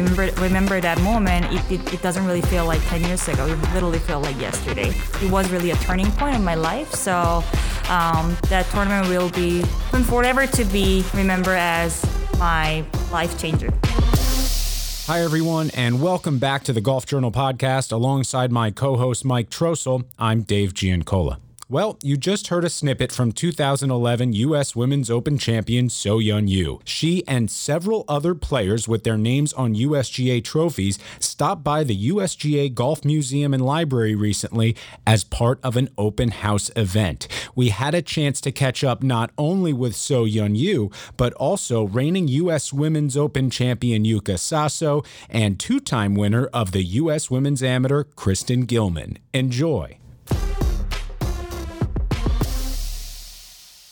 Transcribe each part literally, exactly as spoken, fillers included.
remember, remember that moment, it, it, it doesn't really feel like ten years ago. It literally felt like yesterday. It was really a turning point in my life. So um, that tournament will be forever to be remembered as my life changer. Hi, everyone, and welcome back to the Golf Journal podcast. Alongside my co-host, Mike Trostel, I'm Dave Giancola. Well, you just heard a snippet from two thousand eleven U S Women's Open champion So Yeon Ryu. She and several other players with their names on U S G A trophies stopped by the U S G A Golf Museum and Library recently as part of an open house event. We had a chance to catch up not only with So Yeon Ryu, but also reigning U S Women's Open champion Yuka Saso and two-time winner of the U S Women's Amateur Kristen Gillman. Enjoy.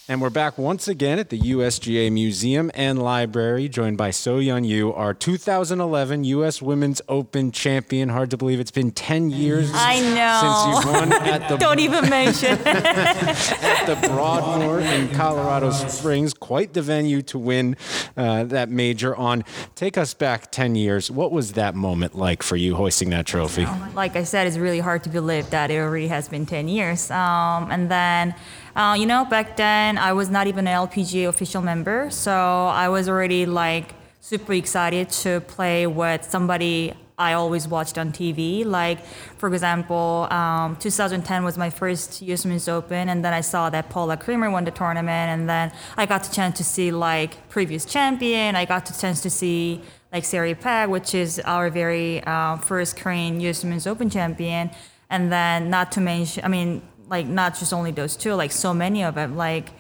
And we're back once again at the U S G A Museum and Library, joined by So Yeon Ryu, our two thousand eleven U S Women's Open champion. Hard to believe it's been ten years I know. Since you've won at the Don't even mention at the Broadmoor in Colorado Springs. Quite the venue to win uh, that major on. Take us back ten years. What was that moment like for you hoisting that trophy? Like I said, it's really hard to believe that it already has been ten years. Um, and then... Uh, you know, back then I was not even an L P G A official member, so I was already like super excited to play with somebody I always watched on T V. Like, for example, um, two thousand ten was my first U S Women's Open, and then I saw that Paula Creamer won the tournament, and then I got the chance to see like previous champion. I got the chance to see like Se Ri Pak, which is our very uh, first Korean U S Women's Open champion, and then not to mention, I mean. Like, not just only those two, like, so many of them. Like,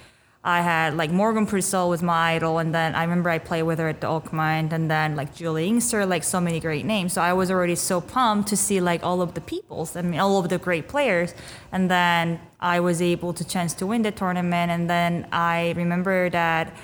I had, like, Morgan Purcell was my idol, and then I remember I played with her at the Oakmont, and then, like, Juli Inkster, like, so many great names. So I was already so pumped to see, like, all of the peoples, I mean, all of the great players. And then I was able to chance to win the tournament, and then I remember that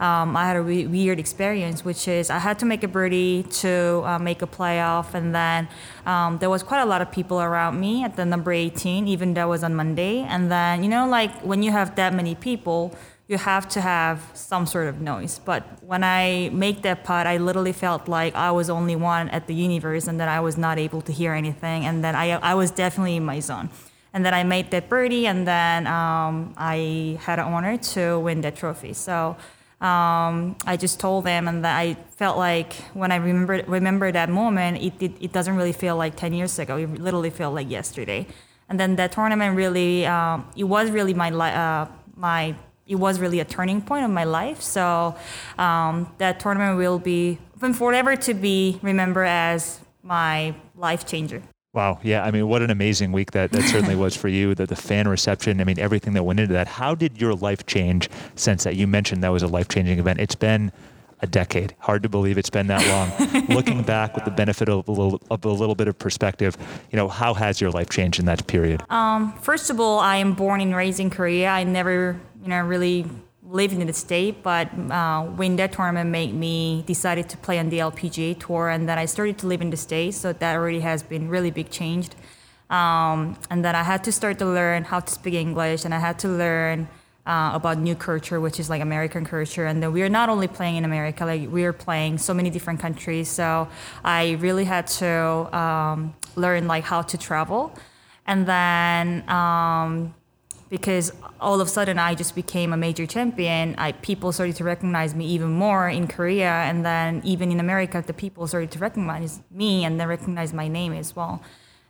um, I had a re- weird experience, which is I had to make a birdie to uh, make a playoff, and then um, there was quite a lot of people around me at the number eighteen, even that was on Monday. And then, you know, like when you have that many people, you have to have some sort of noise. But when I make that putt, I literally felt like I was only one at the universe, and that I was not able to hear anything, and then I, I was definitely in my zone. And then I made that birdie, and then um, I had an honor to win that trophy. So. Um, I just told them, and that I felt like when I remember remember that moment, it, it it doesn't really feel like ten years ago. It literally felt like yesterday. And then that tournament really, um, it was really my li- uh, my it was really a turning point in my life. So um, that tournament will be forever to be remembered as my life changer. Wow. Yeah. I mean, what an amazing week that, that certainly was for you, the, the fan reception. I mean, everything that went into that. How did your life change since that? You mentioned that was a life-changing event. It's been a decade. Hard to believe it's been that long. Looking back with the benefit of a, little, of a little bit of perspective, you know, how has your life changed in that period? Um, first of all, I am born and raised in Korea. I never, you know, really lived in the state, but uh, when that tournament made me decided to play on the L P G A tour, and then I started to live in the state, so that already has been really big change. Um, and then I had to start to learn how to speak English, and I had to learn uh, about new culture, which is like American culture. And then we are not only playing in America, like we are playing so many different countries. So I really had to um, learn like how to travel, and then. Um, Because all of a sudden I just became a major champion. I, people started to recognize me even more in Korea, and then even in America, the people started to recognize me and then recognize my name as well.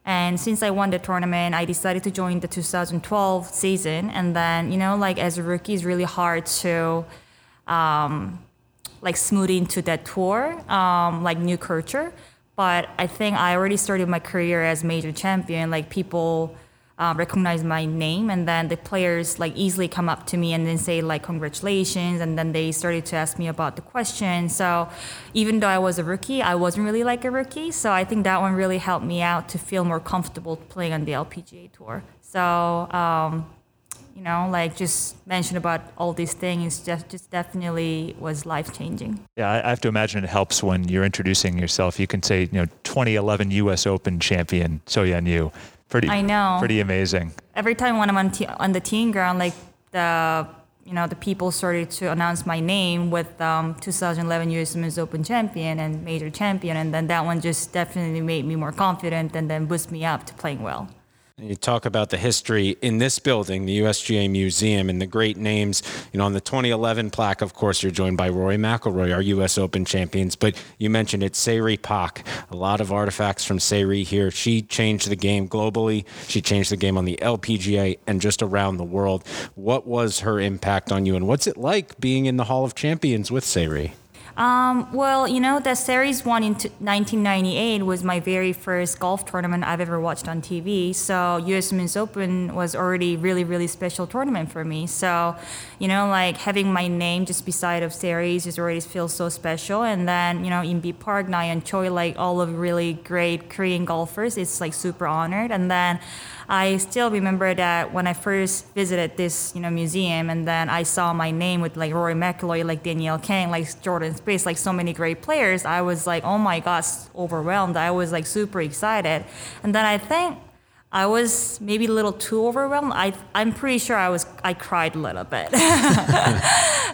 And since I won the tournament, I decided to join the two thousand twelve season. And then, you know, like as a rookie, it's really hard to um, like smooth into that tour, um, like new culture. But I think I already started my career as major champion. Like people. Uh, recognize my name, and then the players like easily come up to me and then say like congratulations, and then they started to ask me about the question. So even though I was a rookie, I wasn't really like a rookie, so I think that one really helped me out to feel more comfortable playing on the L P G A tour. So um, you know, like just mention about all these things, just, just definitely was life-changing. Yeah, I have to imagine it helps when you're introducing yourself. You can say, you know, twenty eleven U S Open champion So Yeon Ryu. Pretty, I know. Pretty amazing. Every time when I'm on, t- on the team ground, like the you know, the people started to announce my name with um, two thousand eleven U S Women's Open champion and major champion, and then that one just definitely made me more confident and then boosted me up to playing well. You talk about the history in this building, the U S G A Museum, and the great names. You know, on the twenty eleven plaque, of course, you're joined by Rory McIlroy, our U S Open champions. But you mentioned it, Se Ri Pak. A lot of artifacts from Se Ri here. She changed the game globally. She changed the game on the L P G A and just around the world. What was her impact on you, and what's it like being in the Hall of Champions with Se Ri? Um, well, you know, the series one in nineteen ninety-eight was my very first golf tournament I've ever watched on T V. So U S Women's Open was already really, really special tournament for me. So, you know, like having my name just beside of series just already feels so special. And then, you know, Inbee Park, Na Yeon Choi, like all of really great Korean golfers, it's like super honored. And then I still remember that when I first visited this, you know, museum, and then I saw my name with like Rory McIlroy, like Danielle Kang, like Jordan Spieth, like so many great players, I was like, oh my gosh, overwhelmed. I was like super excited. And then I think I was maybe a little too overwhelmed. I, I'm pretty sure I was, I cried a little bit.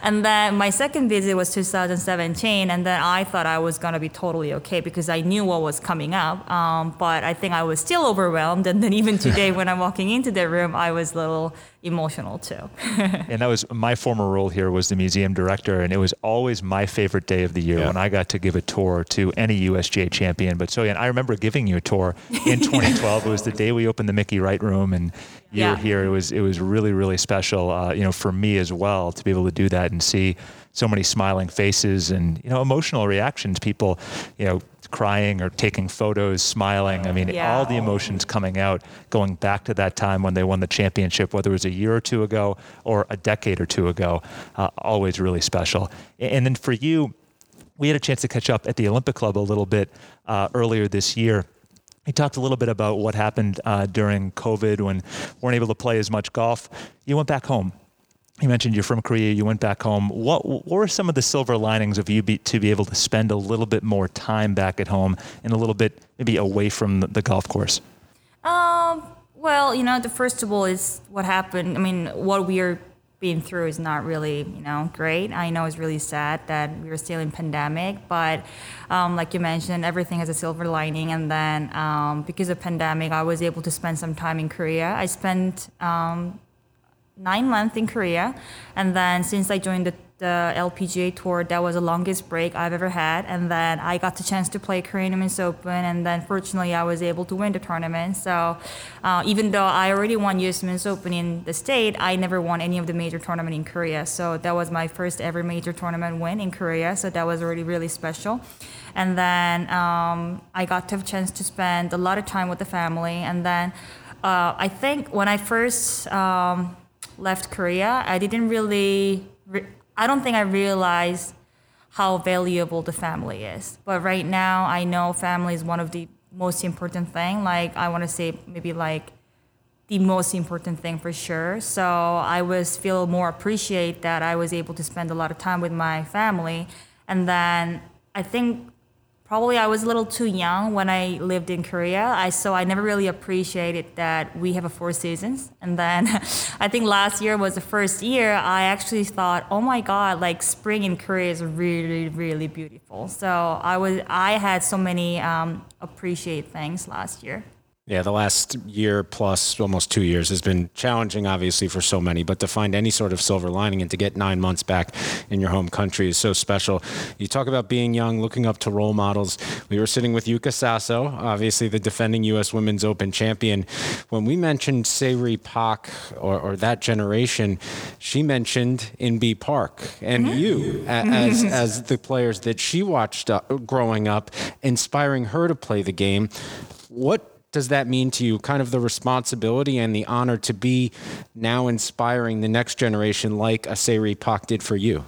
And then my second visit was two thousand seventeen, and then I thought I was going to be totally okay because I knew what was coming up. Um, but I think I was still overwhelmed. And then even today when I'm walking into the room, I was a little emotional too. And that was my former role here, was the museum director, and it was always my favorite day of the year, yeah, when I got to give a tour to any U S G A champion. But so yeah, I remember giving you a tour in twenty twelve. It was the day we opened the Mickey Wright room, and you yeah. were here. It was it was really really special, uh, you know, for me as well to be able to do that and see so many smiling faces and, you know, emotional reactions. People, you know, crying or taking photos, smiling. I mean, yeah. all the emotions coming out, going back to that time when they won the championship, whether it was a year or two ago or a decade or two ago, uh, always really special. And then for you, we had a chance to catch up at the Olympic Club a little bit uh, earlier this year. We talked a little bit about what happened uh, during COVID when we weren't able to play as much golf. You went back home. You mentioned you're from Korea, you went back home. What, what were some of the silver linings of you be, to be able to spend a little bit more time back at home and a little bit maybe away from the, the golf course? Um, well, you know, the first of all is what happened. I mean, what we are being through is not really, you know, great. I know it's really sad that we are still in pandemic, but um, like you mentioned, everything has a silver lining. And then um, because of pandemic, I was able to spend some time in Korea. I spent... Um, nine months in Korea, and then since I joined the, the L P G A tour, that was the longest break I've ever had. And then I got the chance to play Korean Women's Open, and then fortunately I was able to win the tournament. So uh, even though I already won U S Women's Open in the state, I never won any of the major tournament in Korea. So that was my first ever major tournament win in Korea, so that was already really special. And then um, I got to have a chance to spend a lot of time with the family. And then uh, I think when I first um, left Korea, I didn't really, re- I don't think I realized how valuable the family is. But right now, I know family is one of the most important thing. Like, I want to say maybe like the most important thing for sure. So I was feel more appreciate that I was able to spend a lot of time with my family. And then I think probably I was a little too young when I lived in Korea, I so I never really appreciated that we have a four seasons. And then I think last year was the first year I actually thought, oh my God, like spring in Korea is really, really beautiful. So I was I had so many um, appreciate things last year. Yeah, the last year plus almost two years has been challenging, obviously, for so many, but to find any sort of silver lining and to get nine months back in your home country is so special. You talk about being young, looking up to role models. We were sitting with Yuka Saso, obviously the defending U S Women's Open champion. When we mentioned Se Ri Pak or, or that generation, she mentioned Inbee Park and mm-hmm. you as, as the players that she watched up, growing up, inspiring her to play the game. What does that mean to you, kind of the responsibility and the honor to be now inspiring the next generation like a Se Ri Pak did for you?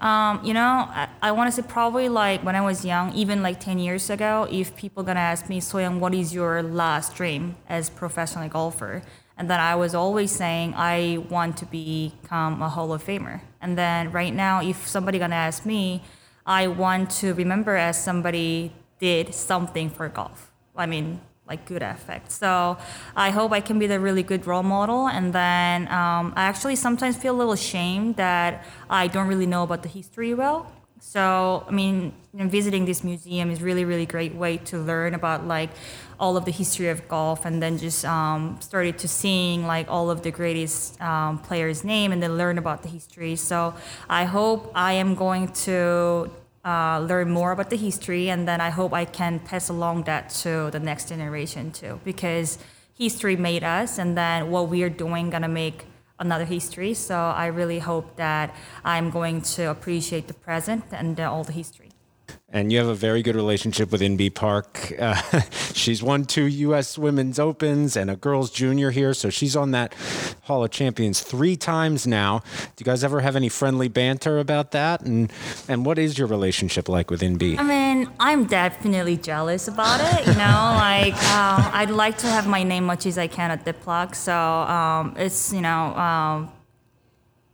Um, you know, I, I want to say probably like when I was young, even like ten years ago, if people going to ask me, So Yeon, what is your last dream as professional golfer? And then I was always saying, I want to become a Hall of Famer. And then right now, if somebody going to ask me, I want to remember as somebody did something for golf. I mean, like good effect. So I hope I can be the really good role model. And then um, I actually sometimes feel a little ashamed that I don't really know about the history well. So, I mean, you know, visiting this museum is really, really great way to learn about like all of the history of golf, and then just um, started to seeing like all of the greatest um, players' name and then learn about the history. So I hope I am going to uh, learn more about the history, and then I hope I can pass along that to the next generation too, because history made us, and then what we are doing gonna make another history. So I really hope that I'm going to appreciate the present and uh, all the history. And you have a very good relationship with Inbee Park. Uh, she's won two U S Women's Opens and a girls junior here, so she's on that Hall of Champions three times now. Do you guys ever have any friendly banter about that? And and what is your relationship like with Inbee? I mean, I'm definitely jealous about it. You know, like uh, I'd like to have my name much as I can at the plug. So um, it's you know, um,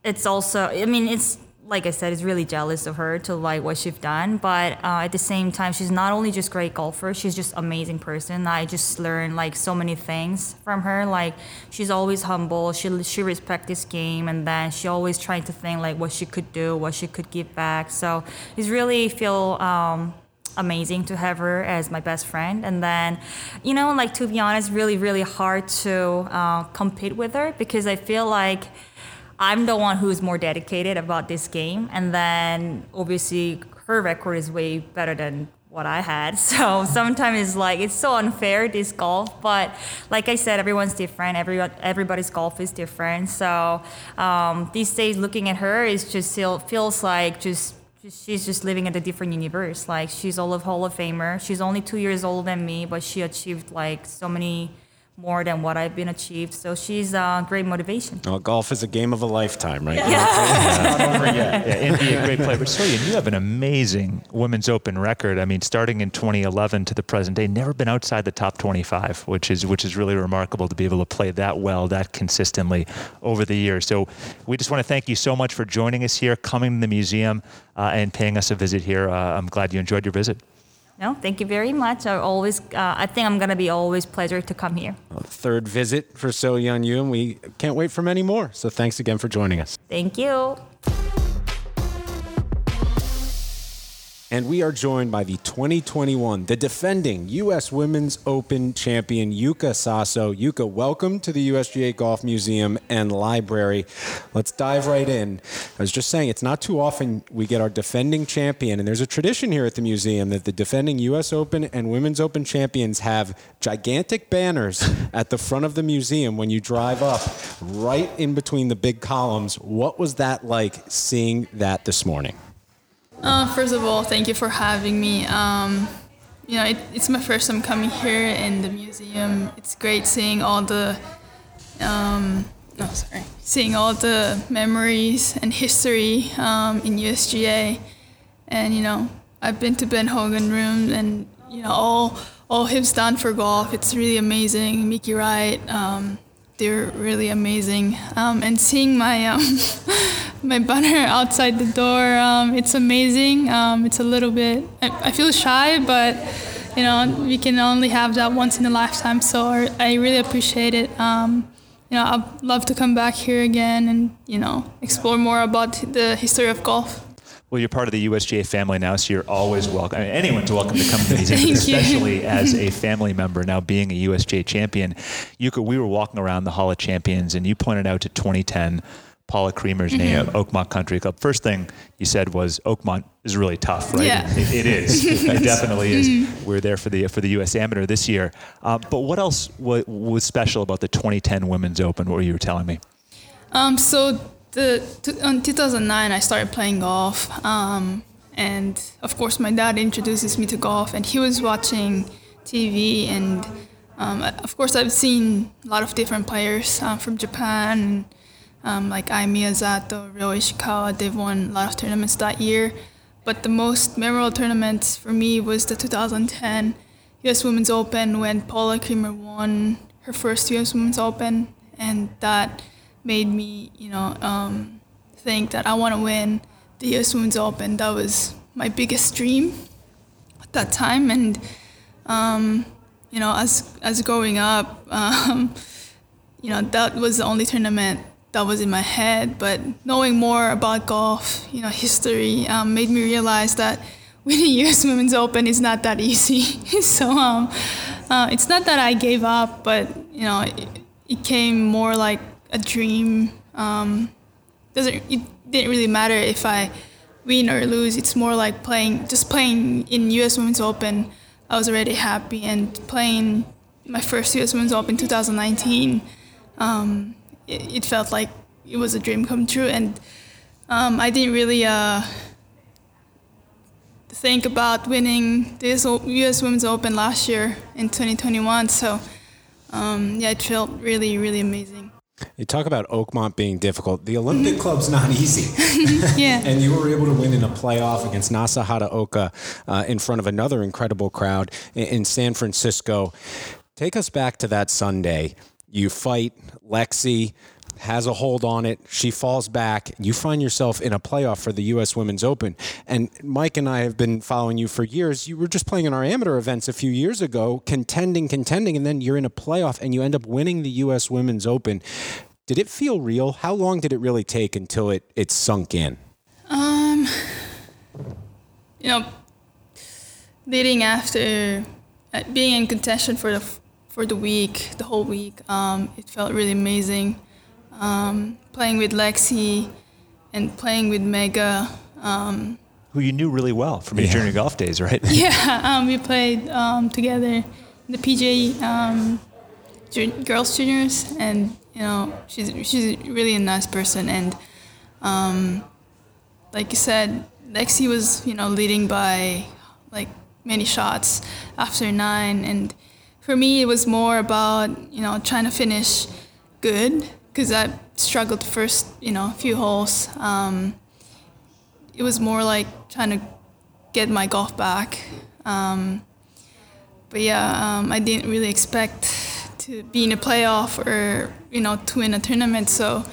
it's also. I mean, it's. Like I said, is really jealous of her to like what she's done. But uh, at the same time, she's not only just great golfer, she's just amazing person. I just learned like so many things from her. Like she's always humble. She she respects this game, and then she always trying to think like what she could do, what she could give back. So it's really feel um, amazing to have her as my best friend. And then, you know, like to be honest, really really hard to uh, compete with her, because I feel like I'm the one who's more dedicated about this game, and then obviously her record is way better than what I had. So sometimes it's like, it's so unfair, this golf, but like I said, everyone's different. Everyone, everybody's golf is different. So um, these days looking at her, it just feels like just she's just living in a different universe. Like she's all of Hall of Famer. She's only two years older than me, but she achieved like so many more than what I've been achieved. So she's a uh, great motivation. Well, golf is a game of a lifetime, right? Yeah. It's not over yet. Yeah, Inbee, a great player. But So Yeon, you have an amazing Women's Open record. I mean, starting in twenty eleven to the present day, never been outside the top twenty-five, which is which is really remarkable to be able to play that well, that consistently over the years. So we just want to thank you so much for joining us here, coming to the museum, uh, and paying us a visit here. Uh, I'm glad you enjoyed your visit. No, thank you very much. I always, uh, I think I'm going to be always pleasure to come here. Well, third visit for So Yeon Ryu, and we can't wait for many more. So thanks again for joining us. Thank you. And we are joined by the twenty twenty-one, the defending U S Women's Open champion, Yuka Saso. Yuka, welcome to the U S G A Golf Museum and Library. Let's dive right in. I was just saying, it's not too often we get our defending champion, and there's a tradition here at the museum that the defending U S Open and Women's Open champions have gigantic banners at the front of the museum when you drive up, right in between the big columns. What was that like seeing that this morning? Uh, first of all, thank you for having me. Um, you know, it, it's my first time coming here in the museum. It's great seeing all the, um, no, sorry, seeing all the memories and history um, in U S G A. And you know, I've been to Ben Hogan room, and you know, all all him done for golf. It's really amazing. Mickey Wright, um, they're really amazing. Um, and seeing my. Um, My banner outside the door, um, it's amazing. Um, it's a little bit, I, I feel shy, but you know, we can only have that once in a lifetime, so I really appreciate it. Um, you know, I'd love to come back here again and, you know, explore more about the history of golf. Well, you're part of the U S G A family now, so you're always welcome. I mean, anyone's welcome to come to these events, especially as a family member, now being a U S G A champion. Yuka, we were walking around the Hall of Champions, and you pointed out to twenty ten, Paula Creamer's mm-hmm. name, Oakmont Country Club. First thing you said was Oakmont is really tough, right? Yeah. It, it is. It definitely is. We're there for the for the U S Amateur this year. Uh, but what else w- was special about the twenty ten Women's Open? What were you telling me? Um, so the t- in two thousand nine, I started playing golf, um, and of course my dad introduces me to golf, and he was watching T V, and um, of course I've seen a lot of different players um, from Japan. Um, like Ai Miyazato, Ryo Ishikawa, they've won a lot of tournaments that year. But the most memorable tournament for me was the two thousand ten U S Women's Open, when Paula Creamer won her first U S Women's Open. And that made me, you know, um, think that I want to win the U S Women's Open. That was my biggest dream at that time. And, um, you know, as as growing up, um, you know, that was the only tournament that was in my head. But knowing more about golf, you know, history, um, made me realize that winning U S Women's Open is not that easy. so um, uh, it's not that I gave up, but, you know, it, it came more like a dream. Um, doesn't it didn't really matter if I win or lose. It's more like playing, just playing in U S Women's Open. I was already happy, and playing my first U S Women's Open in two thousand nineteen, um, it, it felt like it was a dream come true. And um, I didn't really uh, think about winning this U S Women's Open last year in twenty twenty-one. So um, yeah, it felt really, really amazing. You talk about Oakmont being difficult. The Olympic Club's not easy. Yeah. And you were able to win in a playoff against Nasa Hataoka uh, in front of another incredible crowd in, in San Francisco. Take us back to that Sunday. You fight. Lexi has a hold on it. She falls back. You find yourself in a playoff for the U S Women's Open. And Mike and I have been following you for years. You were just playing in our amateur events a few years ago, contending, contending, and then you're in a playoff and you end up winning the U S Women's Open. Did it feel real? How long did it really take until it, it sunk in? Um, you know, leading after being in contention for the for the week, the whole week, um, it felt really amazing. Um, playing with Lexi and playing with Mega. Um, Who you knew really well from your yeah. junior golf days, right? yeah, um, we played um, together in the P G A um, jun- girls juniors, and you know she's she's really a nice person. And um, like you said, Lexi was you know leading by like many shots after nine, and for me it was more about you know trying to finish good, because I struggled the first, you know, few holes. Um, it was more like trying to get my golf back. Um, but yeah, um, I didn't really expect to be in a playoff or, you know, to win a tournament. So,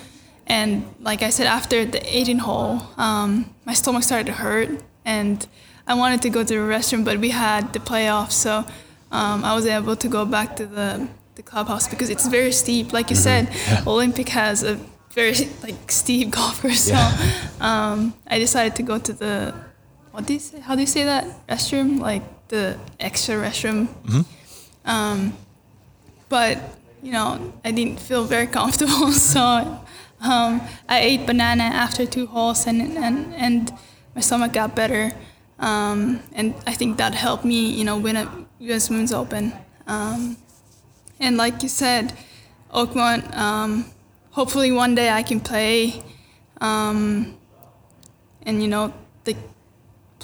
and like I said, after the eighteenth hole, um, my stomach started to hurt, and I wanted to go to the restroom, but we had the playoff, so um, I was able to go back to the the clubhouse because it's very steep. Like you mm-hmm. said, yeah. Olympic has a very like steep golfer. So yeah. um, I decided to go to the, what do you say? How do you say that? Restroom? Like the extra restroom. Mm-hmm. Um, but, you know, I didn't feel very comfortable. so um, I ate banana after two holes, and, and, and my stomach got better. Um, and I think that helped me, you know, win a U S Women's Open. Um, And like you said, Oakmont, um, hopefully one day I can play um, and, you know, the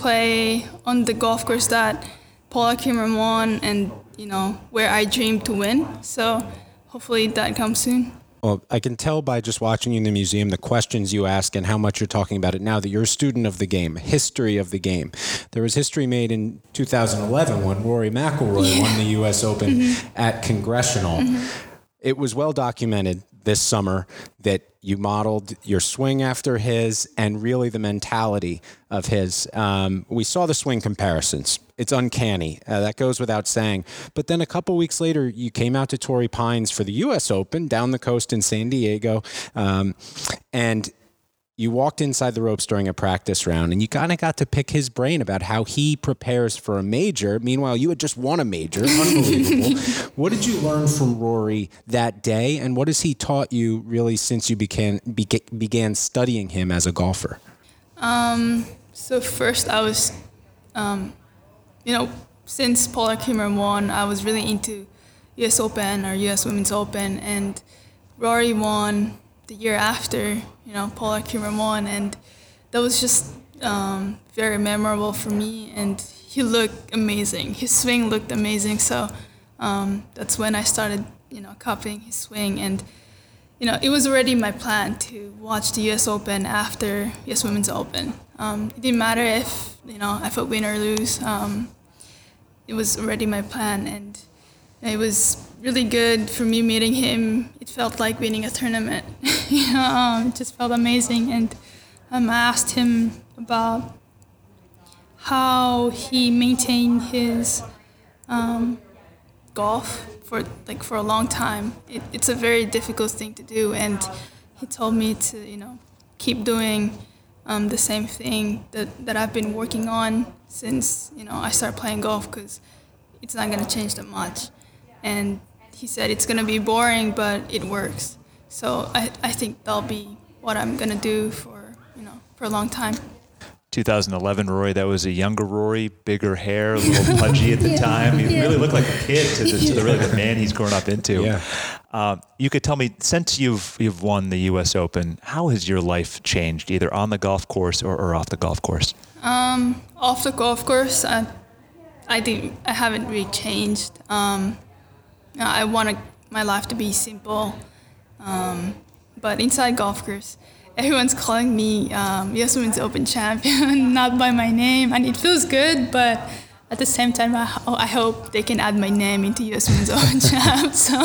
play on the golf course that Paula Creamer won and, you know, where I dream to win. So hopefully that comes soon. Well, I can tell by just watching you in the museum, the questions you ask and how much you're talking about it now, that you're a student of the game, history of the game. There was history made in two thousand eleven when Rory McIlroy yeah. won the U S Open mm-hmm. at Congressional. Mm-hmm. It was well documented this summer that you modeled your swing after his and really the mentality of his. Um, we saw the swing comparisons. It's uncanny. Uh, that goes without saying. But then a couple weeks later, you came out to Torrey Pines for the U S Open down the coast in San Diego. Um, and you walked inside the ropes during a practice round, and you kind of got to pick his brain about how he prepares for a major. Meanwhile, you had just won a major. Unbelievable. What did you learn from Rory that day, and what has he taught you really since you began began studying him as a golfer? Um, so first I was... Um, You know, since Paula Creamer won, I was really into U S Open or U S Women's Open, and Rory won the year after, you know, Paula Creamer won, and that was just um, very memorable for me, and he looked amazing. His swing looked amazing, so um, that's when I started, you know, copying his swing, and, you know, it was already my plan to watch the U S Open after U S Women's Open. Um, it didn't matter if, you know, if I win or lose. Um, It was already my plan, and it was really good for me meeting him. It felt like winning a tournament. you know, um, it just felt amazing. And um, I asked him about how he maintained his um, golf for like for a long time. It, it's a very difficult thing to do, and he told me to, you know, keep doing um, the same thing that, that I've been working on since, you know, I started playing golf, because it's not going to change that much. And he said it's going to be boring, but it works. So I, I think that'll be what I'm going to do for, you know, for a long time. twenty eleven Rory, that was a younger Rory, bigger hair, a little pudgy at the yeah, time. He yeah. really looked like a kid to the, to the really the man he's grown up into. Yeah. Uh, you could tell me, since you've you've won the U S Open, how has your life changed, either on the golf course or, or off the golf course? Um, off the golf course, I I didn't I haven't really changed. Um, I want a, my life to be simple, um, but inside golf course, everyone's calling me um, U S Women's Open champion, not by my name, and it feels good, but at the same time, I, ho- I hope they can add my name into U S Women's Open champ. So,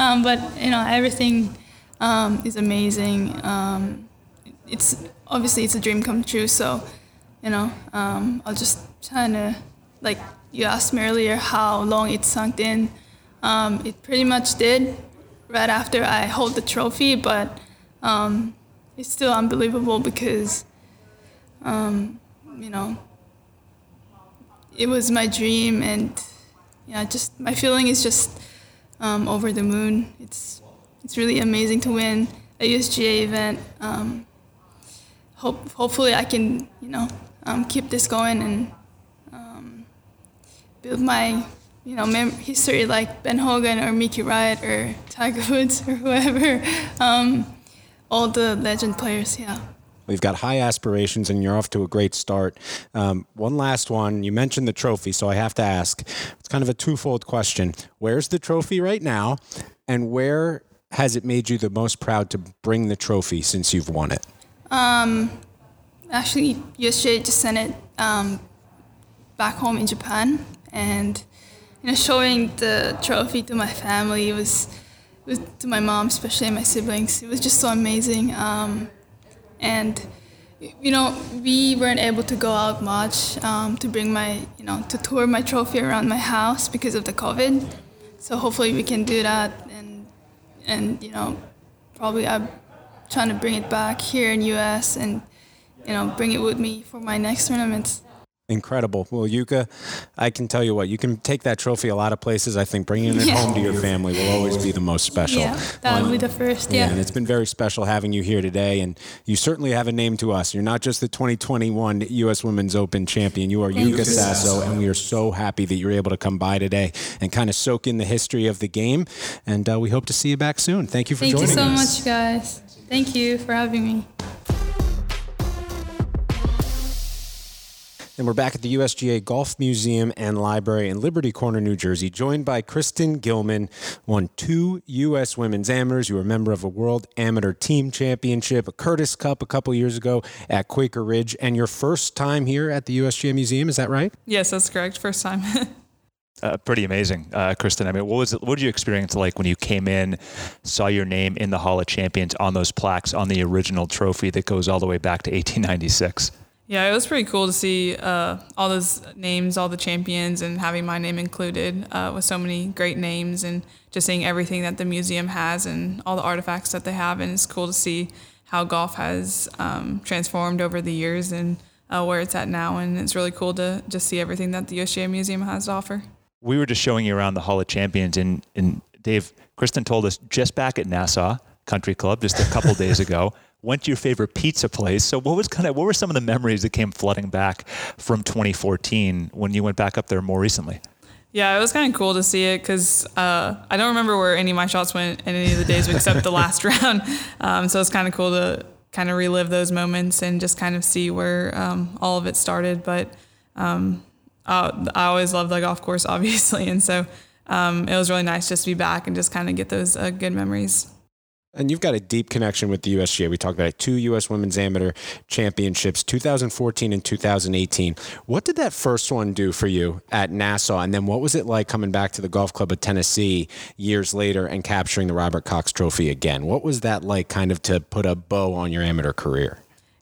um, but you know, everything um, is amazing. Um, it's obviously it's a dream come true. So, you know, um, I'll just try to, like you asked me earlier, how long it sunk in. Um, it pretty much did right after I hold the trophy, but. Um, It's still unbelievable because, um, you know, it was my dream, and yeah, just my feeling is just um, over the moon. It's it's really amazing to win a U S G A event. Um, hope hopefully I can, you know, um, keep this going and um, build my, you know, mem- history like Ben Hogan or Mickey Wright or Tiger Woods or whoever. Um, All the legend players, yeah. We've got high aspirations, and you're off to a great start. Um, one last one. You mentioned the trophy, so I have to ask. It's kind of a twofold question. Where's the trophy right now, and where has it made you the most proud to bring the trophy since you've won it? Um, actually, U S G A just sent it um, back home in Japan, and you know, showing the trophy to my family was. To my mom, especially, and my siblings. It was just so amazing. Um, and, you know, we weren't able to go out much um, to bring my, you know, to tour my trophy around my house because of the COVID. So hopefully we can do that. And, and you know, probably I'm trying to bring it back here in U S and, you know, bring it with me for my next tournaments. Incredible. Well, Yuka, I can tell you what, you can take that trophy a lot of places. I think bringing it yeah. home to your family will always be the most special. Yeah, that would be the first, yeah. yeah. And it's been very special having you here today, and you certainly have a name to us. You're not just the twenty twenty-one U S Women's Open champion. You are Thank Yuka Saso, and we are so happy that you're able to come by today and kind of soak in the history of the game, and uh, we hope to see you back soon. Thank you for Thank joining us. Thank you so us. much, guys. Thank you for having me. And we're back at the U S G A Golf Museum and Library in Liberty Corner, New Jersey, joined by Kristen Gillman, won two U S Women's Amateurs. You were a member of a World Amateur Team Championship, a Curtis Cup a couple years ago at Quaker Ridge, and your first time here at the U S G A Museum. Is that right? Yes, that's correct. First time. Uh, pretty amazing, uh, Kristen. I mean, what was it, what did you experience like when you came in, saw your name in the Hall of Champions on those plaques on the original trophy that goes all the way back to eighteen ninety-six? Yeah, it was pretty cool to see uh, all those names, all the champions, and having my name included uh, with so many great names, and just seeing everything that the museum has and all the artifacts that they have. And it's cool to see how golf has um, transformed over the years and uh, where it's at now. And it's really cool to just see everything that the U S G A Museum has to offer. We were just showing you around the Hall of Champions, and, and Dave, Kristen told us just back at Nassau Country Club just a couple days ago, went to your favorite pizza place. So what was kind of, what were some of the memories that came flooding back from twenty fourteen when you went back up there more recently? Yeah, it was kind of cool to see it because uh, I don't remember where any of my shots went in any of the days except the last round. Um, so it's kind of cool to kind of relive those moments and just kind of see where um, all of it started. But um, I, I always loved the golf course, obviously. And so um, it was really nice just to be back and just kind of get those uh, good memories. And you've got a deep connection with the U S G A. We talked about it. Two U S Women's Amateur Championships, two thousand fourteen and two thousand eighteen. What did that first one do for you at Nassau? And then what was it like coming back to the Golf Club of Tennessee years later and capturing the Robert Cox Trophy again? What was that like, kind of to put a bow on your amateur career?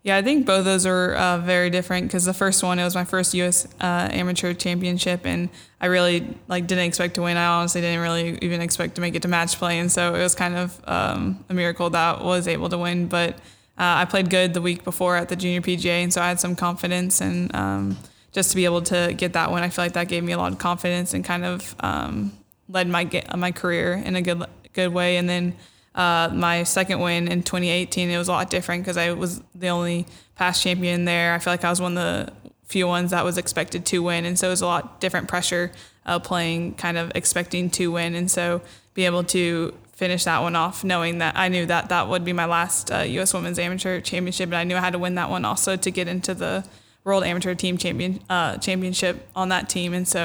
Yeah, I think both those are uh, very different, because the first one, it was my first U S uh, Amateur Championship, and I really like didn't expect to win. I honestly didn't really even expect to make it to match play, and so it was kind of um, a miracle that I was able to win. But uh, I played good the week before at the Junior P G A, and so I had some confidence, and um, just to be able to get that win, I feel like that gave me a lot of confidence and kind of um, led my my career in a good good way. And then Uh, my second win in twenty eighteen, it was a lot different because I was the only past champion there. I feel like I was one of the few ones that was expected to win, and so it was a lot different pressure uh, playing, kind of expecting to win, and so be able to finish that one off knowing that I knew that that would be my last uh, U S Women's Amateur Championship, and I knew I had to win that one also to get into the World Amateur Team Champion uh, Championship on that team. And so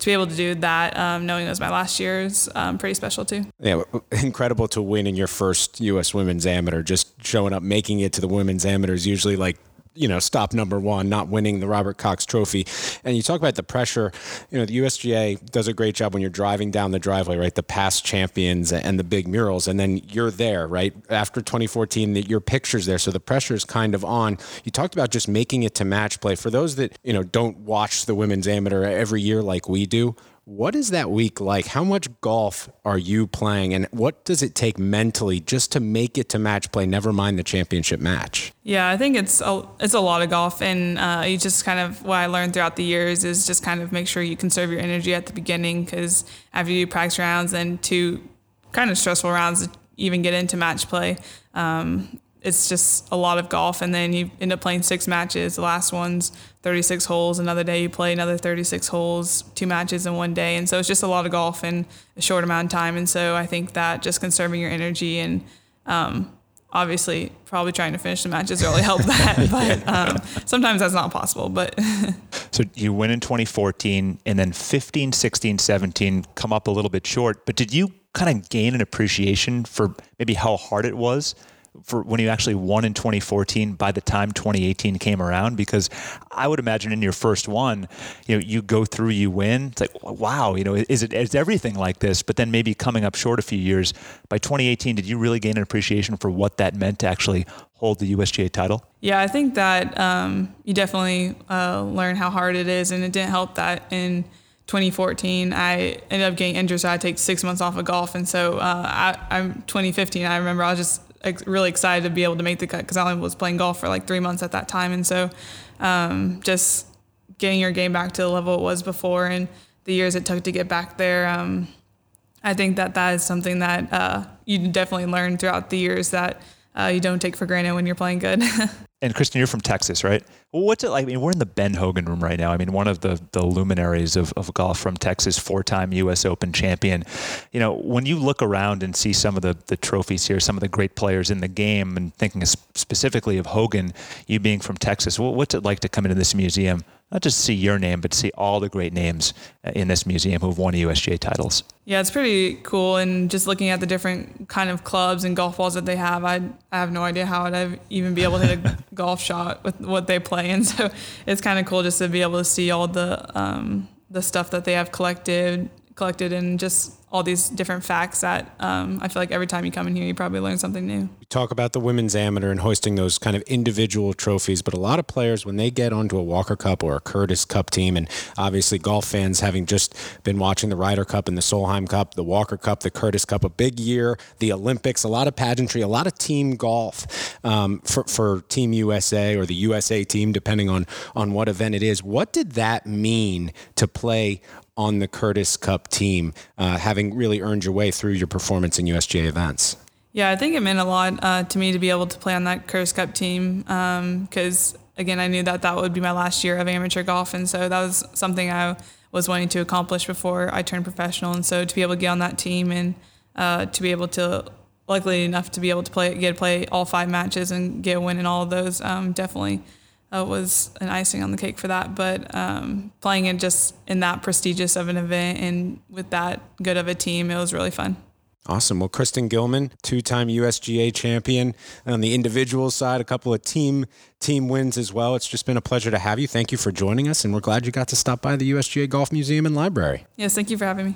to be able to do that, um, knowing it was my last year, is um, pretty special too. Yeah, incredible to win in your first U S Women's Amateur, just showing up, making it to the Women's Amateurs, usually like, you know, stop number one, not winning the Robert Cox Trophy. And you talk about the pressure, you know, the U S G A does a great job when you're driving down the driveway, right? The past champions and the big murals, and then you're there, right? After twenty fourteen, your picture's there. So the pressure is kind of on. You talked about just making it to match play. For those that, you know, don't watch the Women's Amateur every year like we do, what is that week like? How much golf are you playing, and what does it take mentally just to make it to match play, never mind the championship match? Yeah, I think it's a, it's a lot of golf, and uh, you just kind of, what I learned throughout the years is just kind of make sure you conserve your energy at the beginning, because after you do practice rounds and two kind of stressful rounds to even get into match play, um, it's just a lot of golf, and then you end up playing six matches. The last one's thirty-six holes. Another day you play another thirty-six holes, two matches in one day. And so it's just a lot of golf in a short amount of time. And so I think that just conserving your energy and um, obviously probably trying to finish the matches really helped that. But um, sometimes that's not possible. But so you win in twenty fourteen, and then fifteen, sixteen, seventeen come up a little bit short. But did you kind of gain an appreciation for maybe how hard it was for when you actually won in twenty fourteen by the time twenty eighteen came around? Because I would imagine in your first one, you know, you go through, you win, it's like, wow, you know, is it is everything like this? But then maybe coming up short a few years, by twenty eighteen, did you really gain an appreciation for what that meant to actually hold the U S G A title? Yeah, I think that um, you definitely uh, learn how hard it is, and it didn't help that in twenty fourteen, I ended up getting injured, so I take six months off of golf. And so uh, I, I'm twenty fifteen, I remember I was just really excited to be able to make the cut, because I only was playing golf for like three months at that time. And so um, just getting your game back to the level it was before and the years it took to get back there, um, I think that that is something that uh, you definitely learn throughout the years that uh, you don't take for granted when you're playing good. And Kristen, you're from Texas, right? Well, what's it like? I mean, we're in the Ben Hogan room right now. I mean, one of the the luminaries of, of golf from Texas, four-time U S Open champion. You know, when you look around and see some of the, the trophies here, some of the great players in the game, and thinking specifically of Hogan, you being from Texas, well, what's it like to come into this museum, not just see your name, but see all the great names in this museum who've won U S G A titles? Yeah, it's pretty cool. And just looking at the different kind of clubs and golf balls that they have, I I have no idea how I'd even be able to hit a golf shot with what they play. And so it's kind of cool just to be able to see all the um, the stuff that they have collected, collected and just all these different facts that um, I feel like every time you come in here, you probably learn something new. You talk about the Women's Amateur and hoisting those kind of individual trophies, but a lot of players, when they get onto a Walker Cup or a Curtis Cup team, and obviously golf fans having just been watching the Ryder Cup and the Solheim Cup, the Walker Cup, the Curtis Cup, a big year, the Olympics, a lot of pageantry, a lot of team golf um, for, for Team U S A or the U S A team, depending on, on what event it is. What did that mean to play on the Curtis Cup team, uh, having really earned your way through your performance in U S G A events? Yeah, I think it meant a lot uh, to me to be able to play on that Curtis Cup team, because, um, again, I knew that that would be my last year of amateur golf, and so that was something I was wanting to accomplish before I turned professional. And so to be able to get on that team and uh, to be able to, luckily enough, to be able to play, get to play all five matches and get a win in all of those, um, definitely Uh, was an icing on the cake for that. But um, playing it just in that prestigious of an event and with that good of a team, it was really fun. Awesome. Well, Kristen Gillman, two-time U S G A champion on the individual side, a couple of team team wins as well. It's just been a pleasure to have you. Thank you for joining us, and we're glad you got to stop by the U S G A Golf Museum and Library. Yes, thank you for having me.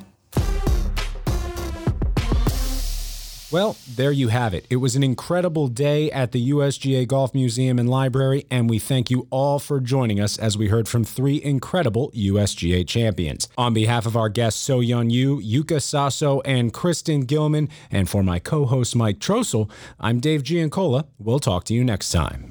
Well, there you have it. It was an incredible day at the U S G A Golf Museum and Library, and we thank you all for joining us as we heard from three incredible U S G A champions. On behalf of our guests So Yeon Ryu, Yuka Saso, and Kristen Gillman, and for my co-host Mike Trostel, I'm Dave Giancola. We'll talk to you next time.